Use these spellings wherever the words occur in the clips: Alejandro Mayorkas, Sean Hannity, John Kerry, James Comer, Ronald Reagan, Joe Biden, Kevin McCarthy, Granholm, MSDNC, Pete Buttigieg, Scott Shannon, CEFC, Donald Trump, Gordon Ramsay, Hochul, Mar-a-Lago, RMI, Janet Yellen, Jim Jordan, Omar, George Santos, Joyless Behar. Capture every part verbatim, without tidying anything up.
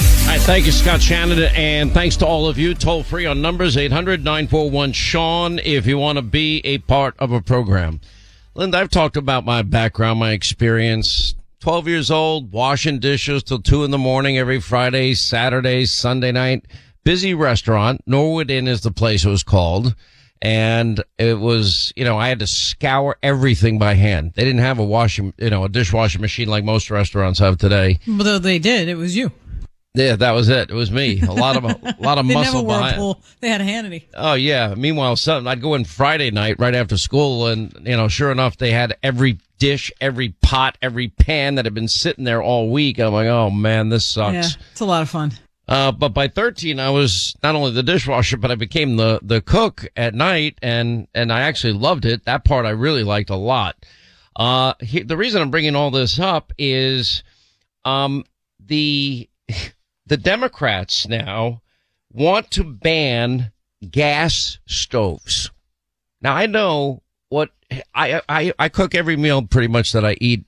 All right, thank you, Scott Shannon, and thanks to all of you. Toll free on numbers eight hundred nine four one SEAN if you want to be a part of a program. Linda, I've talked about my background, my experience. twelve years old, washing dishes till two in the morning every Friday, Saturday, Sunday night. Busy restaurant. Norwood Inn is the place it was called. And it was, you know, I had to scour everything by hand. They didn't have a washing, you know, a dishwashing machine like most restaurants have today. Although they did, it was you. Yeah, that was it. It was me. A lot of a lot of they muscle never wore behind. A pool. They had a Hannity. Oh yeah. Meanwhile, son, I'd go in Friday night right after school, and you know, sure enough, they had every dish, every pot, every pan that had been sitting there all week. I'm like, oh man, this sucks. Yeah, it's a lot of fun. Uh, but by thirteen, I was not only the dishwasher, but I became the, the cook at night, and, and I actually loved it. That part I really liked a lot. Uh, he, the reason I'm bringing all this up is, um, the, the Democrats now want to ban gas stoves. Now I know what I, I, I cook every meal pretty much that I eat.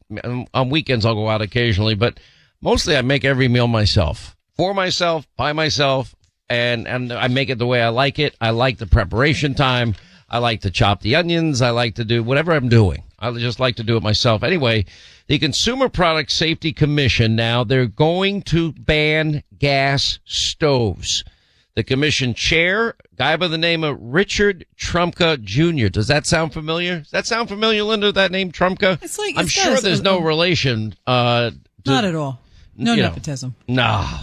On weekends, I'll go out occasionally, but mostly I make every meal myself. For myself, by myself, and, and I make it the way I like it. I like the preparation time. I like to chop the onions. I like to do whatever I'm doing. I just like to do it myself. Anyway, the Consumer Product Safety Commission now, they're going to ban gas stoves. The commission chair, a guy by the name of Richard Trumka Junior Does that sound familiar? Does that sound familiar, Linda, that name, Trumka? It's like, I'm it's sure there's no relation. Uh, to, not at all. No nepotism. No. Nah.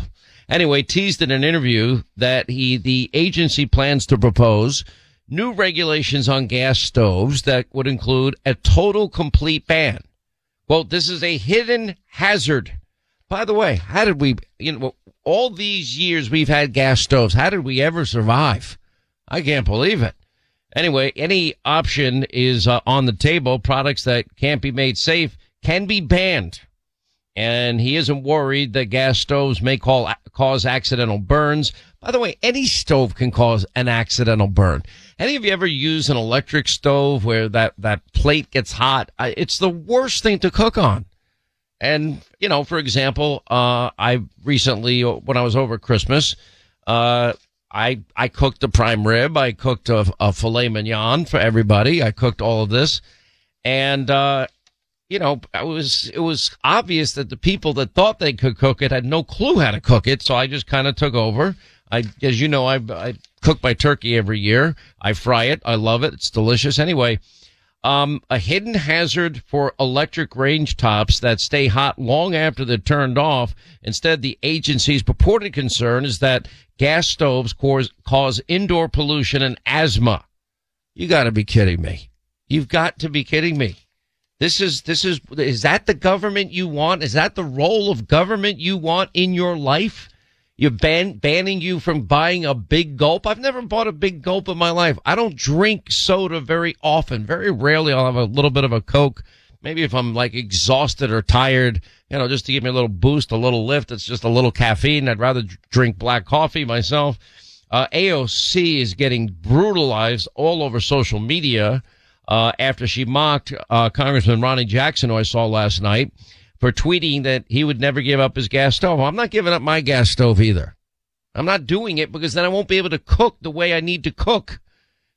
Anyway, teased in an interview that he, the agency plans to propose new regulations on gas stoves that would include a total complete ban. Well, this is a hidden hazard. By the way, how did we, you know, all these years we've had gas stoves, how did we ever survive? I can't believe it. Anyway, any option is uh, on the table. Products that can't be made safe can be banned. And he isn't worried that gas stoves may call, cause accidental burns. By the way, any stove can cause an accidental burn. Any of you ever use an electric stove where that, that plate gets hot? I, it's the worst thing to cook on. And, you know, for example, uh, I recently, when I was over Christmas, uh, I, I cooked a prime rib. I cooked a, a filet mignon for everybody. I cooked all of this. And, uh, you know, it was, it was obvious that the people that thought they could cook it had no clue how to cook it. So I just kind of took over. I, as you know, I, I cook my turkey every year. I fry it. I love it. It's delicious. Anyway, um, a hidden hazard for electric range tops that stay hot long after they're turned off. Instead, the agency's purported concern is that gas stoves cause, cause indoor pollution and asthma. You got to be kidding me. You've got to be kidding me. This is, this is, is that the government you want? Is that the role of government you want in your life? You're ban, banning you from buying a big gulp. I've never bought a big gulp in my life. I don't drink soda very often. Very rarely I'll have a little bit of a Coke. Maybe if I'm like exhausted or tired, you know, just to give me a little boost, a little lift. It's just a little caffeine. I'd rather drink black coffee myself. Uh, A O C is getting brutalized all over social media. Uh, after she mocked uh, Congressman Ronnie Jackson, who I saw last night, for tweeting that he would never give up his gas stove. I'm not giving up my gas stove either. I'm not doing it because then I won't be able to cook the way I need to cook.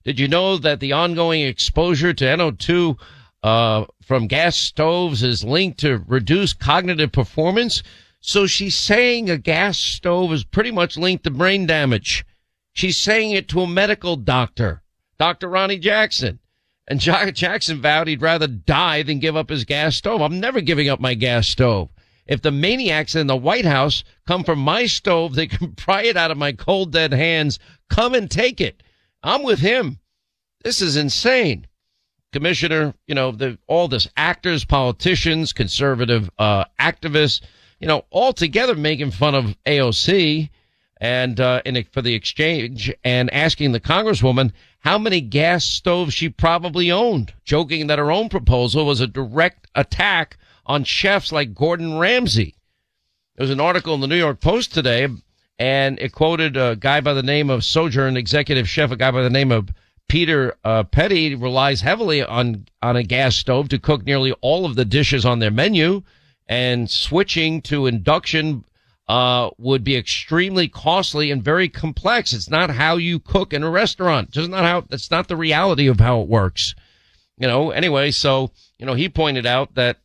Did you know that the ongoing exposure to N O two uh, from gas stoves is linked to reduced cognitive performance? So she's saying a gas stove is pretty much linked to brain damage. She's saying it to a medical doctor, Doctor Ronnie Jackson. And Jackson vowed he'd rather die than give up his gas stove. I'm never giving up my gas stove. If the maniacs in the White House come for my stove, they can pry it out of my cold, dead hands. Come and take it. I'm with him. This is insane. Commissioner, you know, the, all this actors, politicians, conservative uh, activists, you know, all together making fun of A O C and uh, in a, for the exchange and asking the Congresswoman how many gas stoves she probably owned, joking that her own proposal was a direct attack on chefs like Gordon Ramsay. There was an article in the New York Post today, and it quoted a guy by the name of Sojourn, executive chef, a guy by the name of Peter uh, Petty, relies heavily on, on a gas stove to cook nearly all of the dishes on their menu, and switching to induction Uh, would be extremely costly and very complex. It's not how you cook in a restaurant. Just not how. That's not the reality of how it works. You know. Anyway, so you know, he pointed out that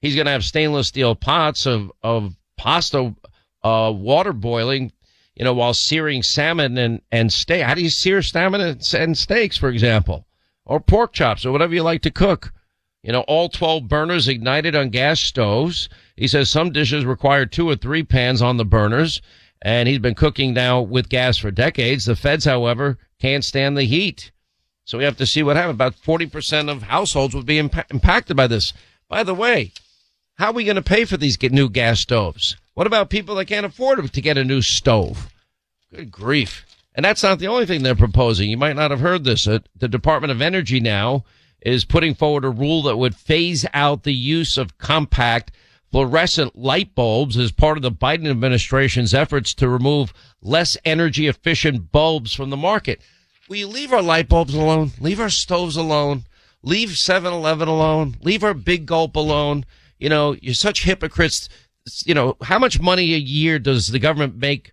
he's going to have stainless steel pots of of pasta, uh, water boiling. You know, while searing salmon and and steak. How do you sear salmon and, and steaks, for example, or pork chops, or whatever you like to cook? You know, all twelve burners ignited on gas stoves. He says some dishes require two or three pans on the burners, and he's been cooking now with gas for decades. The feds, however, can't stand the heat. So we have to see what happens. About forty percent of households would be imp- impacted by this. By the way, how are we going to pay for these new gas stoves? What about people that can't afford to get a new stove? Good grief. And that's not the only thing they're proposing. You might not have heard this. Uh, the Department of Energy now is putting forward a rule that would phase out the use of compact fluorescent light bulbs as part of the Biden administration's efforts to remove less energy efficient bulbs from the market. Will you leave our light bulbs alone? Leave our stoves alone? Leave seven eleven alone? Leave our big gulp alone? You know, you're such hypocrites. You know, how much money a year does the government make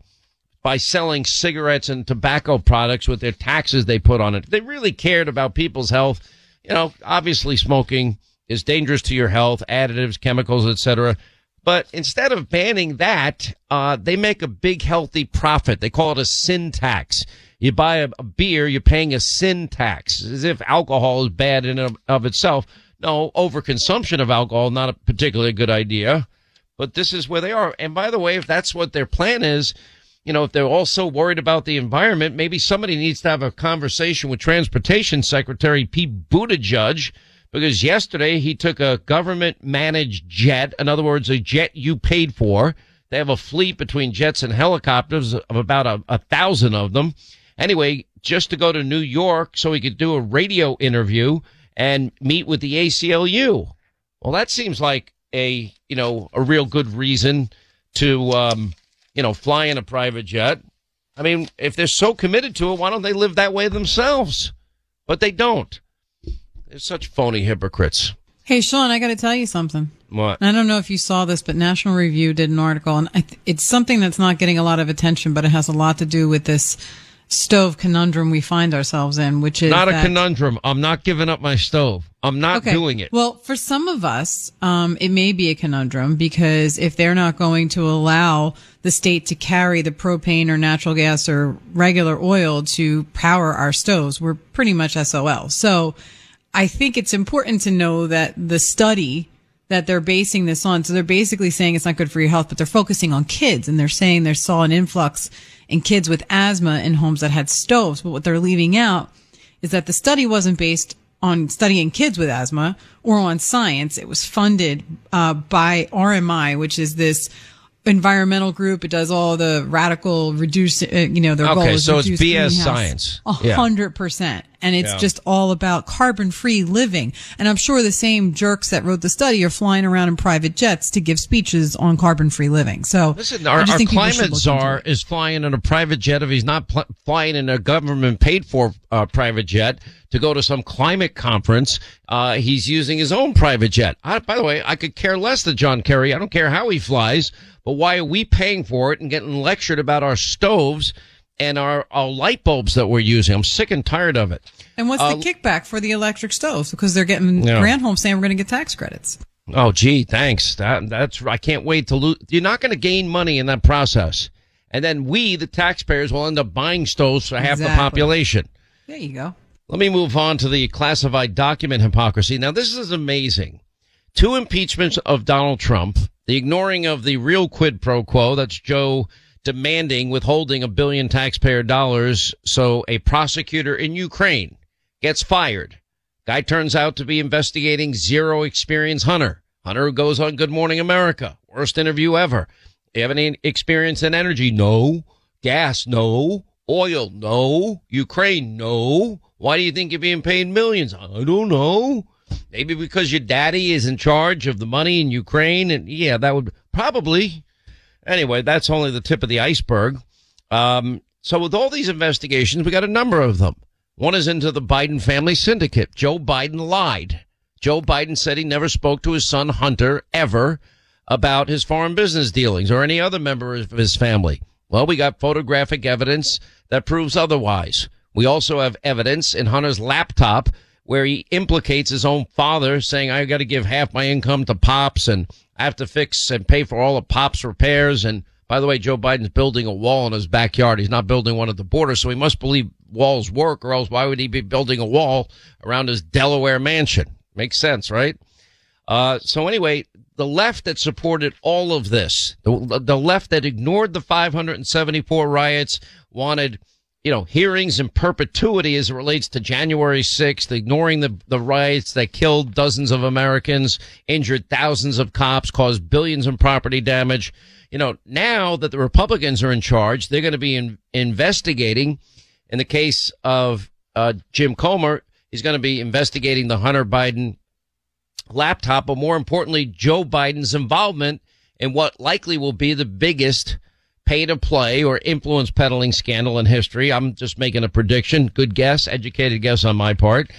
by selling cigarettes and tobacco products with their taxes they put on it? They really cared about people's health. You know, obviously smoking is dangerous to your health, additives, chemicals, et cetera. But instead of banning that, uh, they make a big, healthy profit. They call it a sin tax. You buy a, a beer, you're paying a sin tax, as if alcohol is bad in and of itself. No, overconsumption of alcohol, not a particularly good idea. But this is where they are. And by the way, if that's what their plan is, you know, if they're all so worried about the environment, maybe somebody needs to have a conversation with Transportation Secretary Pete Buttigieg, because yesterday he took a government-managed jet, in other words, a jet you paid for. They have a fleet between jets and helicopters of about a, a thousand of them. Anyway, just to go to New York so he could do a radio interview and meet with the A C L U. Well, that seems like a, you know, a real good reason to um you know, fly in a private jet. I mean, if they're so committed to it, why don't they live that way themselves? But they don't. They're such phony hypocrites. Hey, Sean, I got to tell you something. What? I don't know if you saw this, but National Review did an article, and I th- it's something that's not getting a lot of attention, but it has a lot to do with this stove conundrum we find ourselves in, which is not a that- conundrum. I'm not giving up my stove. I'm not okay. doing it. Well, for some of us, um, it may be a conundrum, because if they're not going to allow the state to carry the propane or natural gas or regular oil to power our stoves, we're pretty much S O L. So I think it's important to know that the study that they're basing this on, so they're basically saying it's not good for your health, but they're focusing on kids, and they're saying they saw an influx in kids with asthma in homes that had stoves. But what they're leaving out is that the study wasn't based on studying kids with asthma or on science. It was funded uh, by R M I, which is this environmental group. It does all the radical reduce, uh, you know, their okay, goal is so reduce greenhouse. It's B S science. A hundred percent. And it's yeah. just all about carbon-free living. And I'm sure the same jerks that wrote the study are flying around in private jets to give speeches on carbon-free living. So listen, our, our climate czar is flying in a private jet. If he's not pl- flying in a government-paid-for uh, private jet to go to some climate conference, uh, he's using his own private jet. I, by the way, I could care less than John Kerry. I don't care how he flies, but why are we paying for it and getting lectured about our stoves and our, our light bulbs that we're using? I'm sick and tired of it. And what's uh, the kickback for the electric stoves? Because they're getting yeah. Granholm saying we're going to get tax credits. Oh, gee, thanks. That, that's I can't wait to lose. You're not going to gain money in that process. And then we, the taxpayers, will end up buying stoves for exactly. half the population. There you go. Let me move on to the classified document hypocrisy. Now, this is amazing. Two impeachments of Donald Trump, the ignoring of the real quid pro quo, that's Joe demanding withholding a billion taxpayer dollars so a prosecutor in Ukraine gets fired. Guy turns out to be investigating zero experience Hunter. Hunter who goes on Good Morning America. Worst interview ever. You have any experience in energy? No. Gas? No. Oil? No. Ukraine? No. Why do you think you're being paid millions? I don't know. Maybe because your daddy is in charge of the money in Ukraine. And yeah, that would probably... Anyway, that's only the tip of the iceberg. Um, so with all these investigations, we got a number of them. One is into the Biden family syndicate. Joe Biden lied. Joe Biden said he never spoke to his son, Hunter, ever about his foreign business dealings or any other member of his family. Well, we got photographic evidence that proves otherwise. We also have evidence in Hunter's laptop where he implicates his own father, saying, I got to give half my income to Pops and I have to fix and pay for all of Pop's repairs. And by the way, Joe Biden's building a wall in his backyard. He's not building one at the border, so he must believe walls work, or else why would he be building a wall around his Delaware mansion? Makes sense, right? Uh, so anyway, the left that supported all of this, the, the left that ignored the five hundred seventy-four riots, wanted, you know, hearings in perpetuity as it relates to January sixth, ignoring the, the riots that killed dozens of Americans, injured thousands of cops, caused billions in property damage. You know, now that the Republicans are in charge, they're going to be in, investigating. In the case of uh, Jim Comer, he's going to be investigating the Hunter Biden laptop, but more importantly, Joe Biden's involvement in what likely will be the biggest pay-to-play or influence peddling scandal in history. I'm just making a prediction. Good guess, educated guess on my part.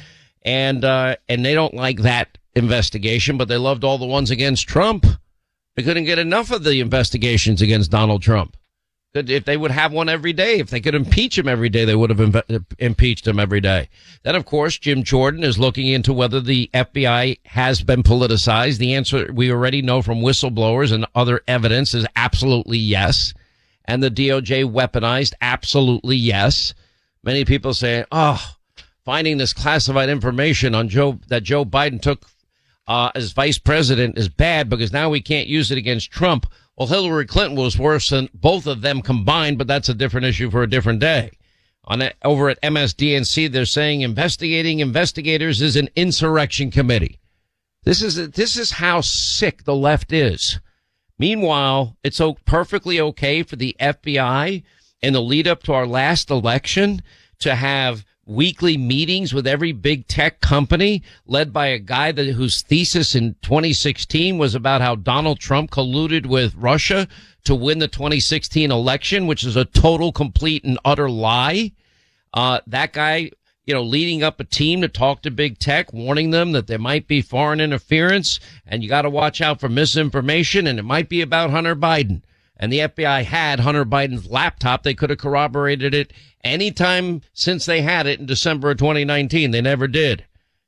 And uh, and they don't like that investigation, but they loved all the ones against Trump. They couldn't get enough of the investigations against Donald Trump. If they would have one every day, if they could impeach him every day, they would have impe- impeached him every day. Then, of course, Jim Jordan is looking into whether the F B I has been politicized. The answer we already know from whistleblowers and other evidence is absolutely yes. And the D O J weaponized? Absolutely, yes. Many people say, oh, finding this classified information on Joe that Joe Biden took uh, as vice president is bad because now we can't use it against Trump. Well, Hillary Clinton was worse than both of them combined, but that's a different issue for a different day. On a, over at M S D N C, they're saying investigating investigators is an insurrection committee. This is this is how sick the left is. Meanwhile, it's so perfectly okay for the F B I in the lead up to our last election to have weekly meetings with every big tech company led by a guy that whose thesis in twenty sixteen was about how Donald Trump colluded with Russia to win the twenty sixteen election, which is a total, complete and utter lie. Uh, that guy, you know, leading up a team to talk to big tech, warning them that there might be foreign interference and you got to watch out for misinformation. And it might be about Hunter Biden. And the F B I had Hunter Biden's laptop. They could have corroborated it anytime since they had it in December of twenty nineteen. They never did.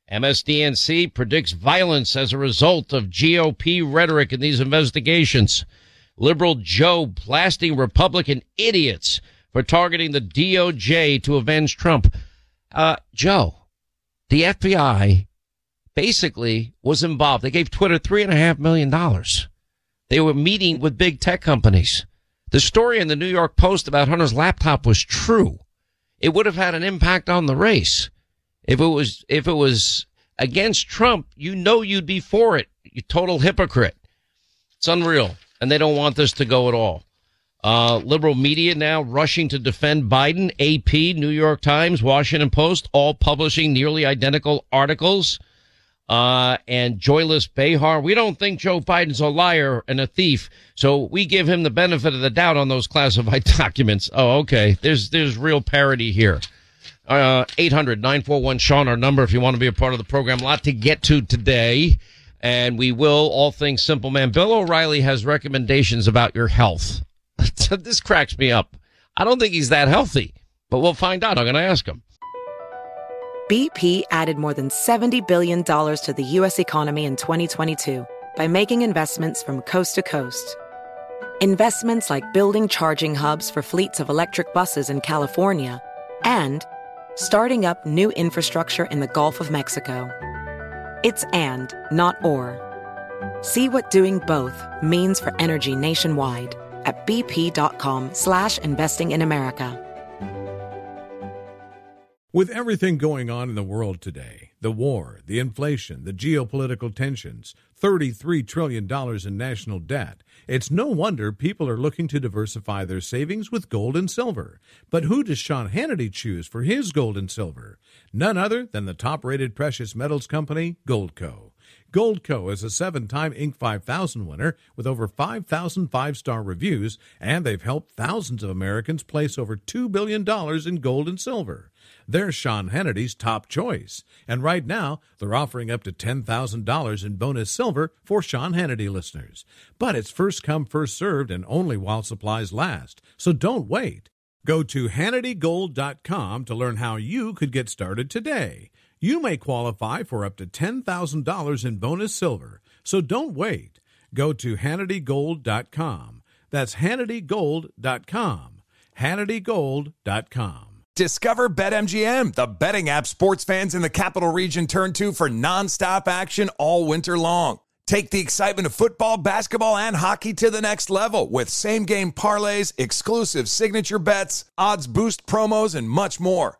M S D N C predicts violence as a result of G O P rhetoric in these investigations. Liberal Joe blasting Republican idiots for targeting the D O J to avenge Trump. Uh, Joe, the F B I basically was involved. They gave Twitter three and a half million dollars. They were meeting with big tech companies. The story in the New York Post about Hunter's laptop was true. It would have had an impact on the race. If it was, if it was against Trump, you know, you'd be for it. You total hypocrite. It's unreal. And they don't want this to go at all. Uh, liberal media now rushing to defend Biden. A P, New York Times, Washington Post, all publishing nearly identical articles. Uh, and Joyless Behar. We don't think Joe Biden's a liar and a thief, so we give him the benefit of the doubt on those classified documents. Oh, okay. There's, there's real parody here. Uh, eight hundred nine four one Sean, our number if you want to be a part of the program. A lot to get to today. And we will, all things simple, man. Bill O'Reilly has recommendations about your health. This cracks me up. I don't think he's that healthy, but we'll find out. I'm going to ask him. B P added more than seventy billion dollars to the U S economy in twenty twenty-two by making investments from coast to coast. Investments like building charging hubs for fleets of electric buses in California and starting up new infrastructure in the Gulf of Mexico. It's and, not or. See what doing both means for energy nationwide at bp.com slash investing in America. With everything going on in the world today, the war, the inflation, the geopolitical tensions, thirty-three trillion dollars in national debt, it's no wonder people are looking to diversify their savings with gold and silver. But who does Sean Hannity choose for his gold and silver? None other than the top-rated precious metals company, Goldco. Goldco is a seven-time Inc five thousand winner with over five thousand five-star reviews, and they've helped thousands of Americans place over two billion dollars in gold and silver. They're Sean Hannity's top choice. And right now, they're offering up to ten thousand dollars in bonus silver for Sean Hannity listeners. But it's first come, first served, and only while supplies last. So don't wait. Go to Hannity Gold dot com to learn how you could get started today. You may qualify for up to ten thousand dollars in bonus silver. So don't wait. Go to Hannity Gold dot com. That's Hannity Gold dot com. Hannity Gold dot com. Discover BetMGM, the betting app sports fans in the capital region turn to for nonstop action all winter long. Take the excitement of football, basketball, and hockey to the next level with same-game parlays, exclusive signature bets, odds boost promos, and much more.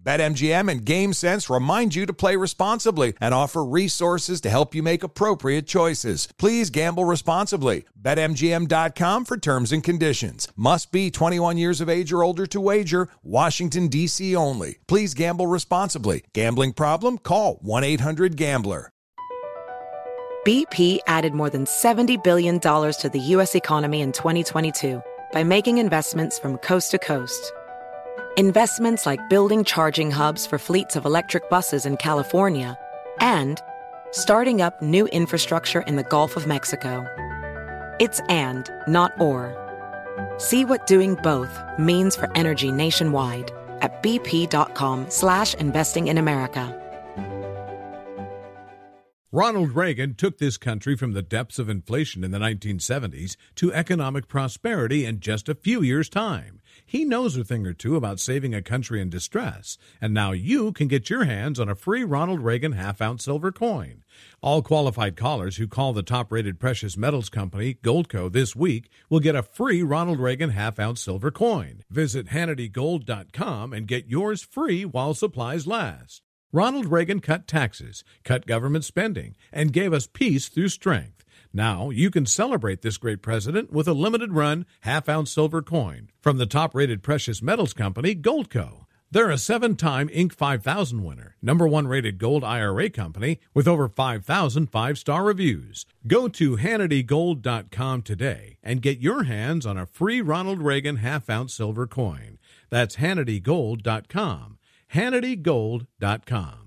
BetMGM and GameSense remind you to play responsibly and offer resources to help you make appropriate choices. Please gamble responsibly. Bet M G M dot com for terms and conditions. Must be twenty-one years of age or older to wager. Washington, D C only. Please gamble responsibly. Gambling problem? Call one eight hundred gambler. B P added more than seventy billion dollars to the U S economy in twenty twenty-two by making investments from coast to coast. Investments like building charging hubs for fleets of electric buses in California and starting up new infrastructure in the Gulf of Mexico. It's and, not or. See what doing both means for energy nationwide at bp.com slash investing in America. Ronald Reagan took this country from the depths of inflation in the nineteen seventies to economic prosperity in just a few years' time. He knows a thing or two about saving a country in distress, and now you can get your hands on a free Ronald Reagan half-ounce silver coin. All qualified callers who call the top-rated precious metals company, Goldco, this week will get a free Ronald Reagan half-ounce silver coin. Visit Hannity Gold dot com and get yours free while supplies last. Ronald Reagan cut taxes, cut government spending, and gave us peace through strength. Now you can celebrate this great president with a limited-run half-ounce silver coin from the top-rated precious metals company, Goldco. They're a seven-time Inc five thousand winner, number one-rated gold I R A company with over five thousand five-star reviews. Go to Hannity Gold dot com today and get your hands on a free Ronald Reagan half-ounce silver coin. That's Hannity Gold dot com. Hannity Gold dot com.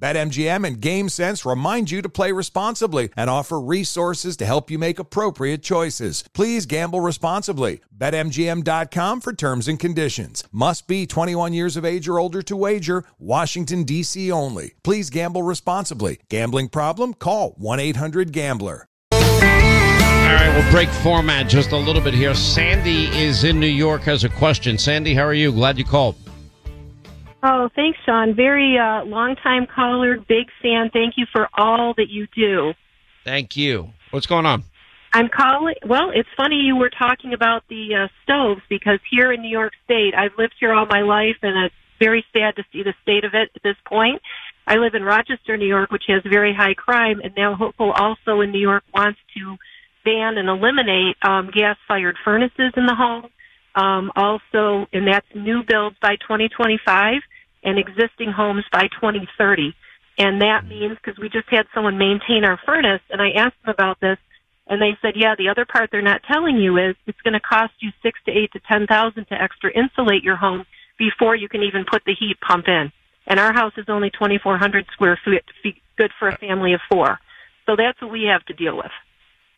BetMGM and GameSense remind you to play responsibly and offer resources to help you make appropriate choices. Please gamble responsibly. Bet M G M dot com for terms and conditions. Must be twenty-one years of age or older to wager. Washington, D C only. Please gamble responsibly. Gambling problem? Call one eight hundred gambler. All right, we'll break format just a little bit here. Sandy is in New York, has a question. Sandy, how are you? Glad you called. Oh, thanks, Sean. Very uh, long-time caller, big fan. Thank you for all that you do. Thank you. What's going on? I'm calling. Well, it's funny you were talking about the uh, stoves, because here in New York State, I've lived here all my life, and it's very sad to see the state of it at this point. I live in Rochester, New York, which has very high crime, and now Hochul also in New York wants to ban and eliminate um, gas-fired furnaces in the home. Um, also, and that's new builds by twenty twenty-five and existing homes by twenty thirty. And that means, because we just had someone maintain our furnace, and I asked them about this, and they said, yeah, the other part they're not telling you is it's going to cost you six to eight to ten thousand to extra insulate your home before you can even put the heat pump in. And our house is only twenty-four hundred square feet, good for a family of four. So that's what we have to deal with.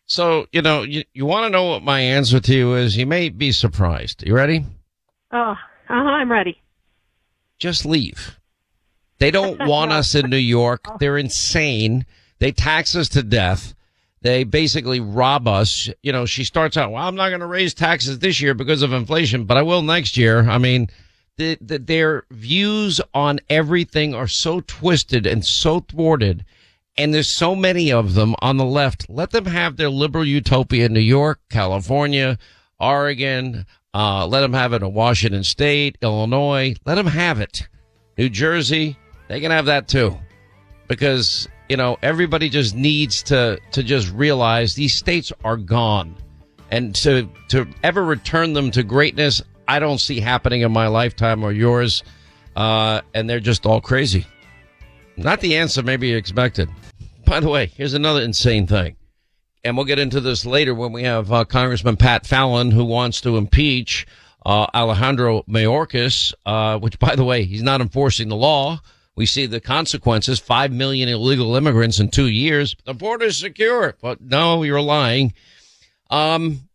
So, you know, you, you want to know what my answer to you is? You may be surprised. You ready? Oh, uh-huh, I'm ready. Just leave. They don't want us in New York. They're insane. They tax us to death. They basically rob us. You know, she starts out, well, I'm not going to raise taxes this year because of inflation, but I will next year. I mean, the, the, their views on everything are so twisted and so thwarted. And there's so many of them on the left. Let them have their liberal utopia in New York, California, Oregon. Uh, let them have it in Washington State, Illinois. Let them have it. New Jersey, they can have that too. Because, you know, everybody just needs to, to just realize these states are gone. And to, to ever return them to greatness, I don't see happening in my lifetime or yours. Uh, and they're just all crazy. Not the answer maybe you expected. By the way, here's another insane thing. And we'll get into this later when we have uh, Congressman Pat Fallon, who wants to impeach uh, Alejandro Mayorkas, uh, which, by the way, he's not enforcing the law. We see the consequences, five million illegal immigrants in two years. The border's secure. But no, you're lying. Um,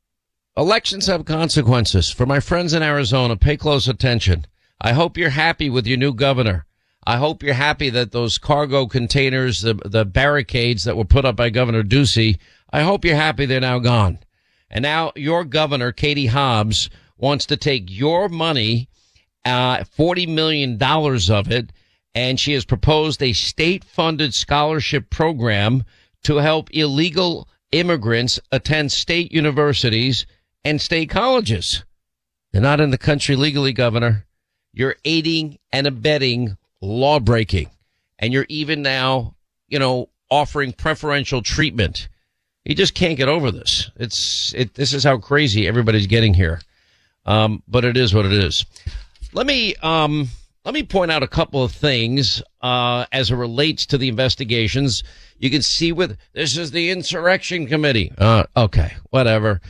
elections have consequences. For my friends in Arizona, pay close attention. I hope you're happy with your new governor. I hope you're happy that those cargo containers, the, the barricades that were put up by Governor Ducey, I hope you're happy they're now gone. And now your governor, Katie Hobbs, wants to take your money, uh, forty million dollars of it, and she has proposed a state-funded scholarship program to help illegal immigrants attend state universities and state colleges. They're not in the country legally, Governor. You're aiding and abetting law breaking, and you're even now, you know, offering preferential treatment. You just can't get over this. It's it. This is how crazy everybody's getting here. Um, but it is what it is. Let me um, let me point out a couple of things uh, as it relates to the investigations. You can see with this is the Insurrection Committee. Uh, okay, whatever.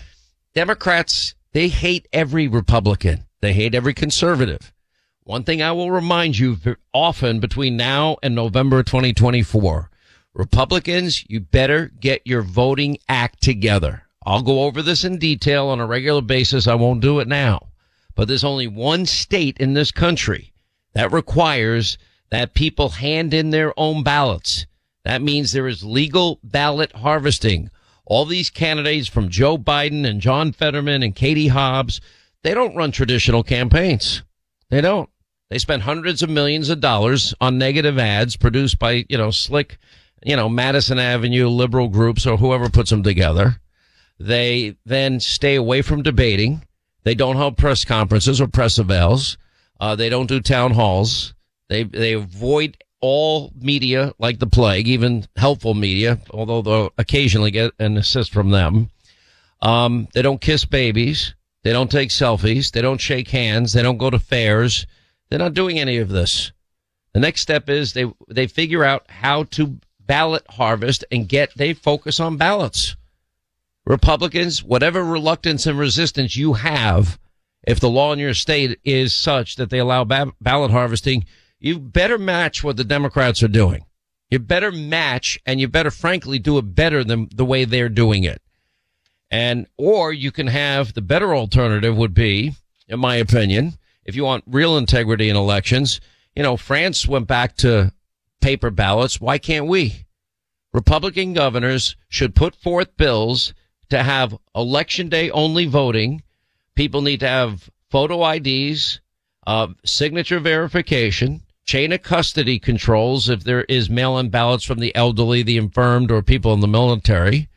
Democrats, they hate every Republican. They hate every conservative. One thing I will remind you often between now and November twenty twenty-four, Republicans, you better get your voting act together. I'll go over this in detail on a regular basis. I won't do it now. But there's only one state in this country that requires that people hand in their own ballots. That means there is legal ballot harvesting. All these candidates from Joe Biden and John Fetterman and Katie Hobbs, they don't run traditional campaigns. They don't. They spend hundreds of millions of dollars on negative ads produced by, you know, slick, you know, Madison Avenue liberal groups or whoever puts them together. They then stay away from debating. They don't hold press conferences or press avails. Uh, they don't do town halls. They they avoid all media like the plague, even helpful media, although they'll occasionally get an assist from them. Um, they don't kiss babies. They don't take selfies. They don't shake hands. They don't go to fairs. They're not doing any of this. The next step is they they figure out how to ballot harvest and get they focus on ballots. Republicans, whatever reluctance and resistance you have, if the law in your state is such that they allow ba- ballot harvesting, you better match what the Democrats are doing. You better match, and you better, frankly, do it better than the way they're doing it. And or you can have the better alternative would be, in my opinion, if you want real integrity in elections, you know, France went back to paper ballots. Why can't we? Republican governors should put forth bills to have election day only voting. People need to have photo I Ds, uh, signature verification, chain of custody controls if there is mail-in ballots from the elderly, the infirmed, or people in the military,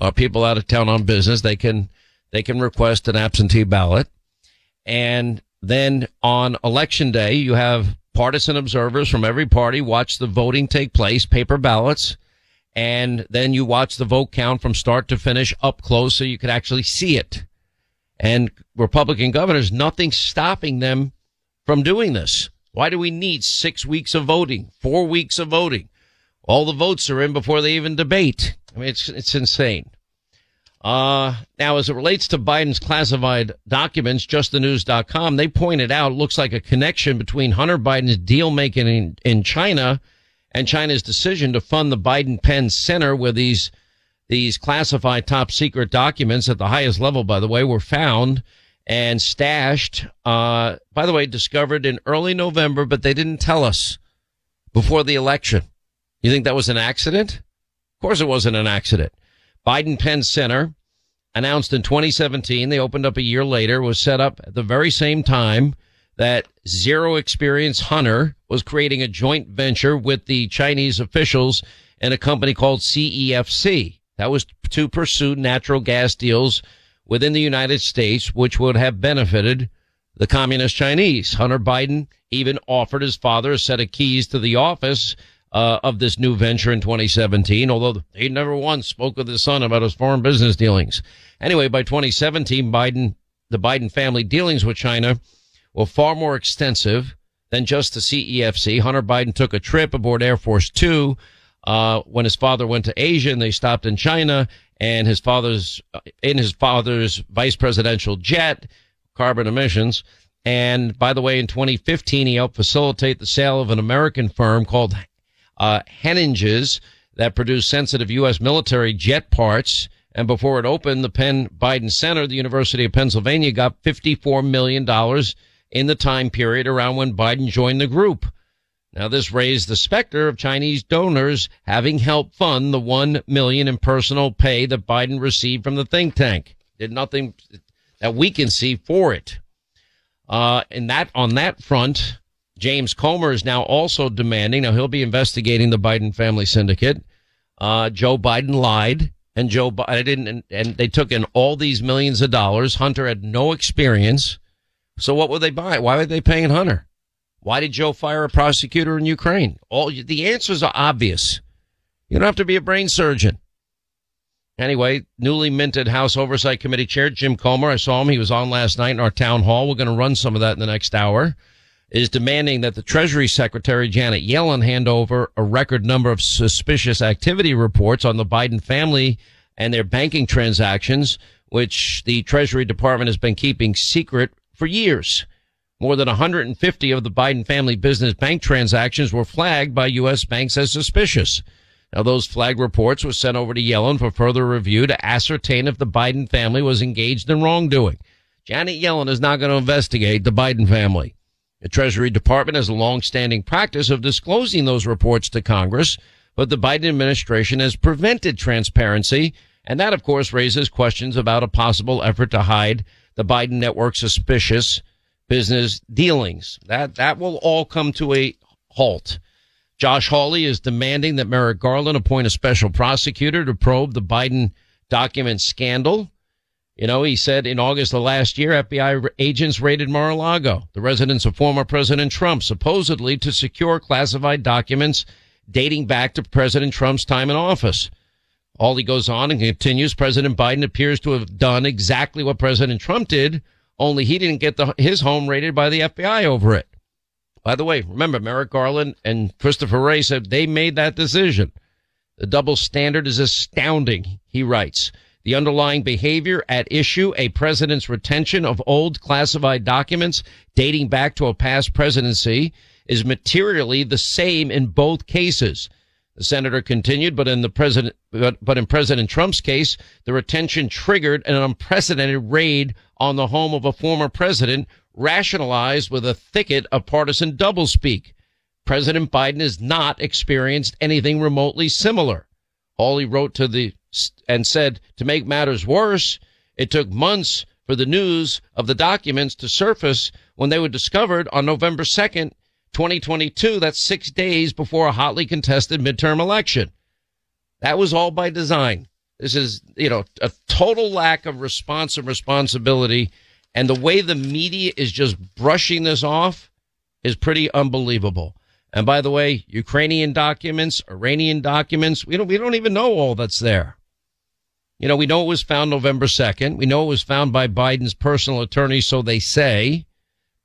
or people out of town on business. They can they can request an absentee ballot. And then on election day, you have partisan observers from every party watch the voting take place, paper ballots. And then you watch the vote count from start to finish up close so you could actually see it. And Republican governors, nothing's stopping them from doing this. Why do we need six weeks of voting, four weeks of voting? All the votes are in before they even debate. I mean, it's it's insane. Uh, now, as it relates to Biden's classified documents, just the news dot com, they pointed out, looks like a connection between Hunter Biden's deal making in, in China and China's decision to fund the Biden-Penn Center, where these these classified top-secret documents at the highest level, by the way, were found and stashed, uh, by the way, discovered in early November, but they didn't tell us before the election. You think that was an accident? Of course it wasn't an accident. Biden-Penn Center, announced in twenty seventeen, they opened up a year later, was set up at the very same time that zero experience Hunter was creating a joint venture with the Chinese officials and a company called C E F C. That was to pursue natural gas deals within the United States, which would have benefited the communist Chinese. Hunter Biden even offered his father a set of keys to the office uh, of this new venture in twenty seventeen, although he never once spoke with his son about his foreign business dealings. Anyway, by twenty seventeen, Biden, the Biden family dealings with China were far more extensive than just the C E F C. Hunter Biden took a trip aboard Air Force Two uh, when his father went to Asia, and they stopped in China. And his father's in his father's vice presidential jet, carbon emissions. And by the way, in twenty fifteen, he helped facilitate the sale of an American firm called uh, Henninges that produced sensitive U S military jet parts. And before it opened, the Penn Biden Center, the University of Pennsylvania, got fifty-four million dollars in the time period around when Biden joined the group. Now, this raised the specter of Chinese donors having helped fund the one million dollars in personal pay that Biden received from the think tank. Did nothing that we can see for it. Uh, and that on that front, James Comer is now also demanding. Now, he'll be investigating the Biden family syndicate. Uh, Joe Biden lied and Joe Biden and, and they took in all these millions of dollars. Hunter had no experience. So what were they buying? Why were they paying Hunter? Why did Joe fire a prosecutor in Ukraine? All the answers are obvious. You don't have to be a brain surgeon. Anyway, newly minted House Oversight Committee Chair Jim Comer, I saw him. He was on last night in our town hall. We're going to run some of that in the next hour. Is demanding that the Treasury Secretary Janet Yellen hand over a record number of suspicious activity reports on the Biden family and their banking transactions, which the Treasury Department has been keeping secret for years. More than one hundred fifty of the Biden family business bank transactions were flagged by U S banks as suspicious. Now, those flag reports were sent over to Yellen for further review to ascertain if the Biden family was engaged in wrongdoing. Janet Yellen is not going to investigate the Biden family. The Treasury Department has a long-standing practice of disclosing those reports to Congress, but the Biden administration has prevented transparency, and that, of course, raises questions about a possible effort to hide the Biden network's suspicious business dealings. That that will all come to a halt. Josh Hawley is demanding that Merrick Garland appoint a special prosecutor to probe the Biden document scandal. You know, he said in August of last year, F B I agents raided Mar-a-Lago, the residence of former President Trump, supposedly to secure classified documents dating back to President Trump's time in office. All he goes on and continues, President Biden appears to have done exactly what President Trump did, only he didn't get the, his home raided by the F B I over it. By the way, remember, Merrick Garland and Christopher Wray said they made that decision. The double standard is astounding, he writes. The underlying behavior at issue, a president's retention of old classified documents dating back to a past presidency, is materially the same in both cases. The senator continued, but in the president, but, but in President Trump's case, the retention triggered an unprecedented raid on the home of a former president, rationalized with a thicket of partisan doublespeak. President Biden has not experienced anything remotely similar. Hawley wrote to the and said, to make matters worse, it took months for the news of the documents to surface when they were discovered on November second, twenty twenty-two. That's six days before a hotly contested midterm election. That was all by design. This is, you know, a total lack of response and responsibility. And the way the media is just brushing this off is pretty unbelievable. And by the way, Ukrainian documents, Iranian documents, we don't, we don't even know all that's there. You know, we know it was found November second. We know it was found by Biden's personal attorney, so they say.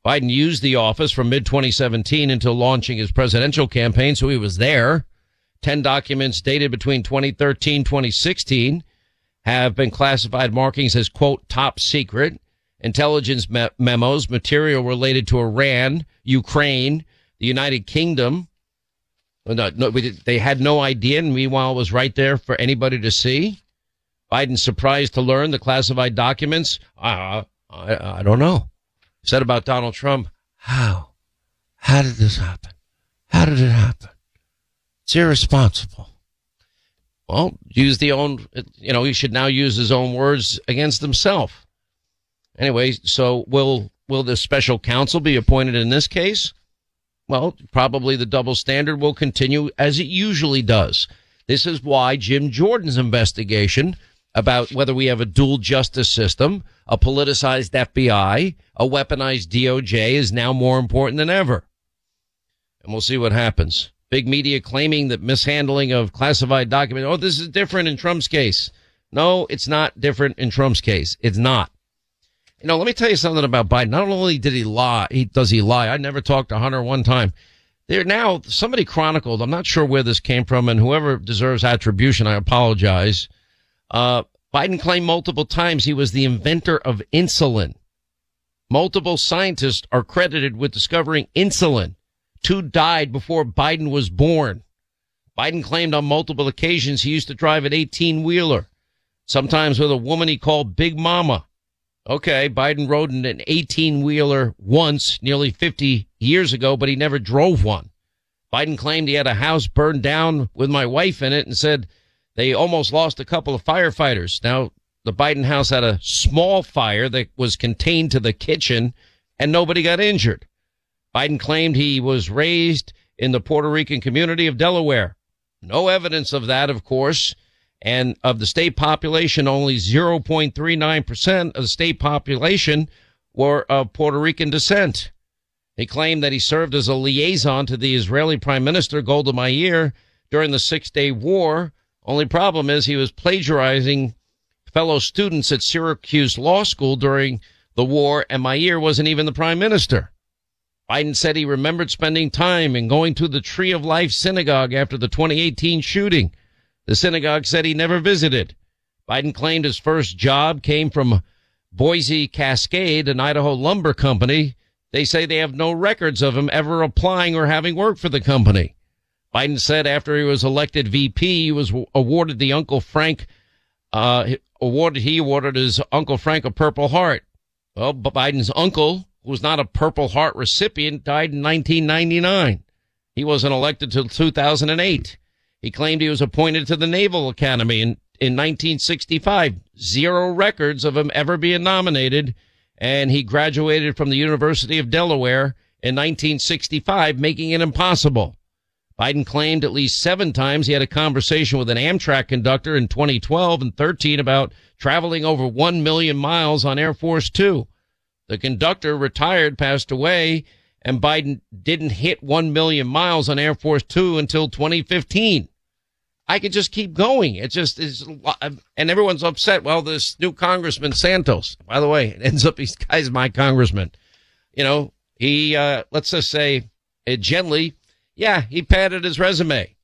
Biden used the office from mid twenty seventeen until launching his presidential campaign, so he was there. Ten documents dated between twenty thirteen and twenty sixteen have been classified markings as, quote, top secret. Intelligence me- memos, material related to Iran, Ukraine, the United Kingdom. No, no, we, they had no idea, and meanwhile it was right there for anybody to see. Biden surprised to learn the classified documents. Uh, I, I don't know. Said about Donald Trump, how? How did this happen? How did it happen? It's irresponsible. Well, use the own, you know, he should now use his own words against himself. Anyway, so will will the special counsel be appointed in this case? Well, probably the double standard will continue as it usually does. This is why Jim Jordan's investigation about whether we have a dual justice system, a politicized F B I, a weaponized D O J is now more important than ever. And we'll see what happens. Big media claiming that mishandling of classified documents, oh, this is different in Trump's case. No, it's not different in Trump's case. It's not. You know, let me tell you something about Biden. Not only did he lie, he does he lie. I never talked to Hunter one time. There now, somebody chronicled, I'm not sure where this came from, and whoever deserves attribution, I apologize. Uh, Biden claimed multiple times he was the inventor of insulin. Multiple scientists are credited with discovering insulin. Two died before Biden was born. Biden claimed on multiple occasions he used to drive an eighteen-wheeler, sometimes with a woman he called Big Mama. Okay, Biden rode in an eighteen-wheeler once, nearly fifty years ago, but he never drove one. Biden claimed he had a house burned down with my wife in it and said, they almost lost a couple of firefighters. Now, the Biden house had a small fire that was contained to the kitchen, and nobody got injured. Biden claimed he was raised in the Puerto Rican community of Delaware. No evidence of that, of course. And of the state population, only zero point three nine percent of the state population were of Puerto Rican descent. He claimed that he served as a liaison to the Israeli Prime Minister, Golda Meir, during the Six-Day War. Only problem is he was plagiarizing fellow students at Syracuse Law School during the war, and Meyer wasn't even the prime minister. Biden said he remembered spending time and going to the Tree of Life synagogue after the twenty eighteen shooting. The synagogue said he never visited. Biden claimed his first job came from Boise Cascade, an Idaho lumber company. They say they have no records of him ever applying or having worked for the company. Biden said after he was elected V P, he was awarded the Uncle Frank, uh, awarded, he awarded his Uncle Frank a Purple Heart. Well, Biden's uncle, who was not a Purple Heart recipient, died in nineteen ninety-nine. He wasn't elected till two thousand eight. He claimed he was appointed to the Naval Academy in, in nineteen sixty-five. Zero records of him ever being nominated. And he graduated from the University of Delaware in nineteen sixty-five, making it impossible. Biden claimed at least seven times he had a conversation with an Amtrak conductor in twenty twelve and thirteen about traveling over one million miles on Air Force Two. The conductor retired, passed away, and Biden didn't hit one million miles on Air Force Two until twenty fifteen. I could just keep going. It just is, and everyone's upset. Well, this new congressman Santos, by the way, it ends up this guy's my congressman. You know, he uh, let's just say it gently. Yeah, he padded his resume.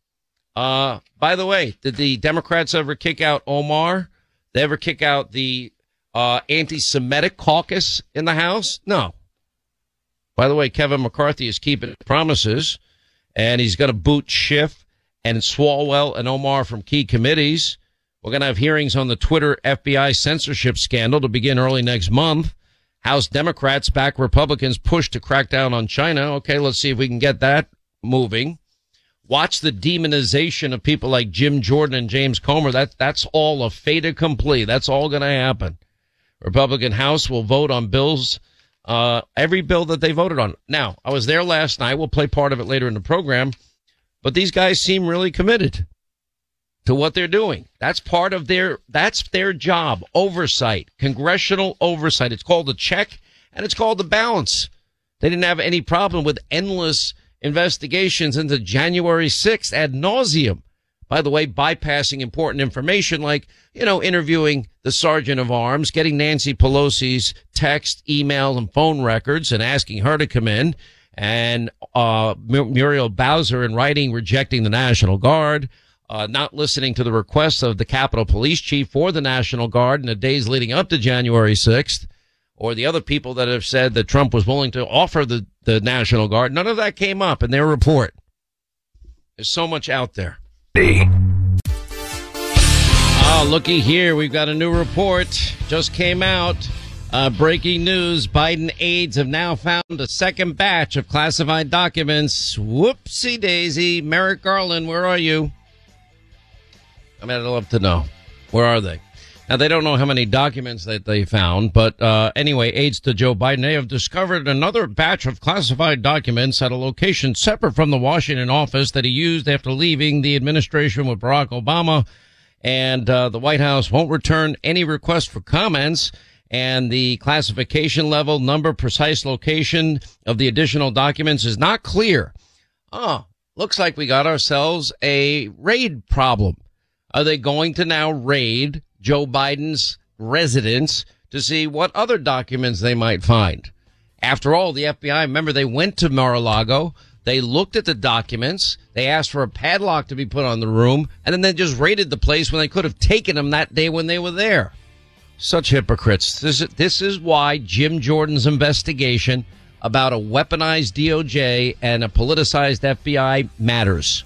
Uh, by the way, did the Democrats ever kick out Omar? They ever kick out the uh, anti-Semitic caucus in the House? No. By the way, Kevin McCarthy is keeping promises, and he's going to boot Schiff and Swalwell and Omar from key committees. We're going to have hearings on the Twitter F B I censorship scandal to begin early next month. House Democrats back Republicans push to crack down on China. Okay, let's see if we can get that moving. Watch the demonization of people like Jim Jordan and James Comer. That, that's all a fait accompli. That's all going to happen. Republican House will vote on bills, uh, every bill that they voted on. Now, I was there last night. We'll play part of it later in the program. But these guys seem really committed to what they're doing. That's part of their, that's their job, oversight, congressional oversight. It's called the check, and it's called the balance. They didn't have any problem with endless investigations into January sixth ad nauseum. By the way, bypassing important information like, you know, interviewing the sergeant of arms, getting Nancy Pelosi's text, email, and phone records and asking her to come in. And uh, Muriel Bowser in writing rejecting the National Guard, uh, not listening to the requests of the Capitol Police Chief for the National Guard in the days leading up to January sixth, or the other people that have said that Trump was willing to offer the, the National Guard. None of that came up in their report. There's so much out there. Oh, looky here. We've got a new report. Just came out. Uh, breaking news, Biden aides have now found a second batch of classified documents. Whoopsie daisy. Merrick Garland, where are you? I mean, I'd love to know. Where are they? Now, they don't know how many documents that they found, but uh, anyway, aides to Joe Biden, they have discovered another batch of classified documents at a location separate from the Washington office that he used after leaving the administration with Barack Obama. And uh, the White House won't return any requests for comments. And the classification level, number, precise location of the additional documents is not clear. Oh, looks like we got ourselves a raid problem. Are they going to now raid Joe Biden's residence to see what other documents they might find? After all, the F B I, remember, they went to Mar-a-Lago. They looked at the documents. They asked for a padlock to be put on the room. And then they just raided the place when they could have taken them that day when they were there. Such hypocrites. This, this is why Jim Jordan's investigation about a weaponized D O J and a politicized F B I matters.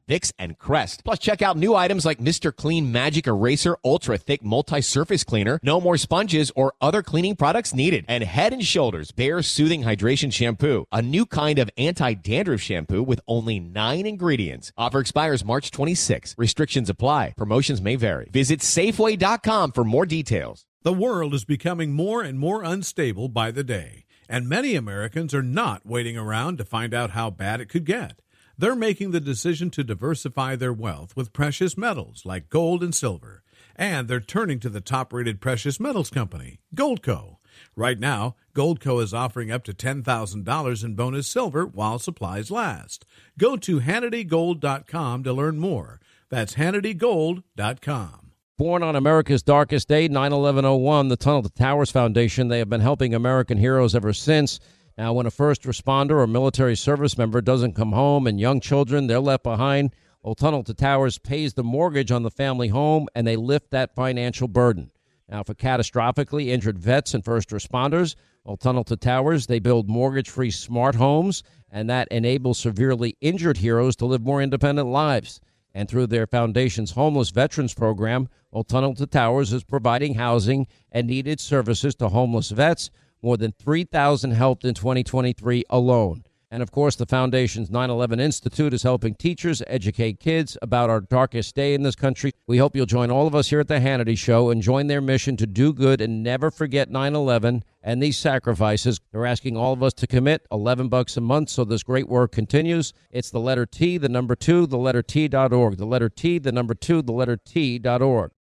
Vicks, and Crest. Plus, check out new items like Mister Clean Magic Eraser Ultra Thick Multi-Surface Cleaner, No More Sponges, or other cleaning products needed. And Head and Shoulders Bare Soothing Hydration Shampoo, a new kind of anti-dandruff shampoo with only nine ingredients. Offer expires March twenty-sixth. Restrictions apply. Promotions may vary. Visit Safeway dot com for more details. The world is becoming more and more unstable by the day, and many Americans are not waiting around to find out how bad it could get. They're making the decision to diversify their wealth with precious metals like gold and silver, and they're turning to the top-rated precious metals company, Goldco. Right now, Goldco is offering up to ten thousand dollars in bonus silver while supplies last. Go to Hannity Gold dot com to learn more. That's Hannity Gold dot com. Born on America's darkest day, nine eleven oh one, the Tunnel to Towers Foundation, they have been helping American heroes ever since. Now, when a first responder or military service member doesn't come home and young children, they're left behind, well, Tunnel to Towers pays the mortgage on the family home, and they lift that financial burden. Now, for catastrophically injured vets and first responders, well, Tunnel to Towers, they build mortgage-free smart homes, and that enables severely injured heroes to live more independent lives. And through their foundation's Homeless Veterans Program, well, Tunnel to Towers is providing housing and needed services to homeless vets. More than three thousand helped in twenty twenty-three alone. And, of course, the Foundation's nine eleven Institute is helping teachers educate kids about our darkest day in this country. We hope you'll join all of us here at The Hannity Show and join their mission to do good and never forget nine eleven and these sacrifices. They're asking all of us to commit eleven bucks a month so this great work continues. It's the letter T, the number two, the letter T dot org. The letter T, the number two, the letter T dot org.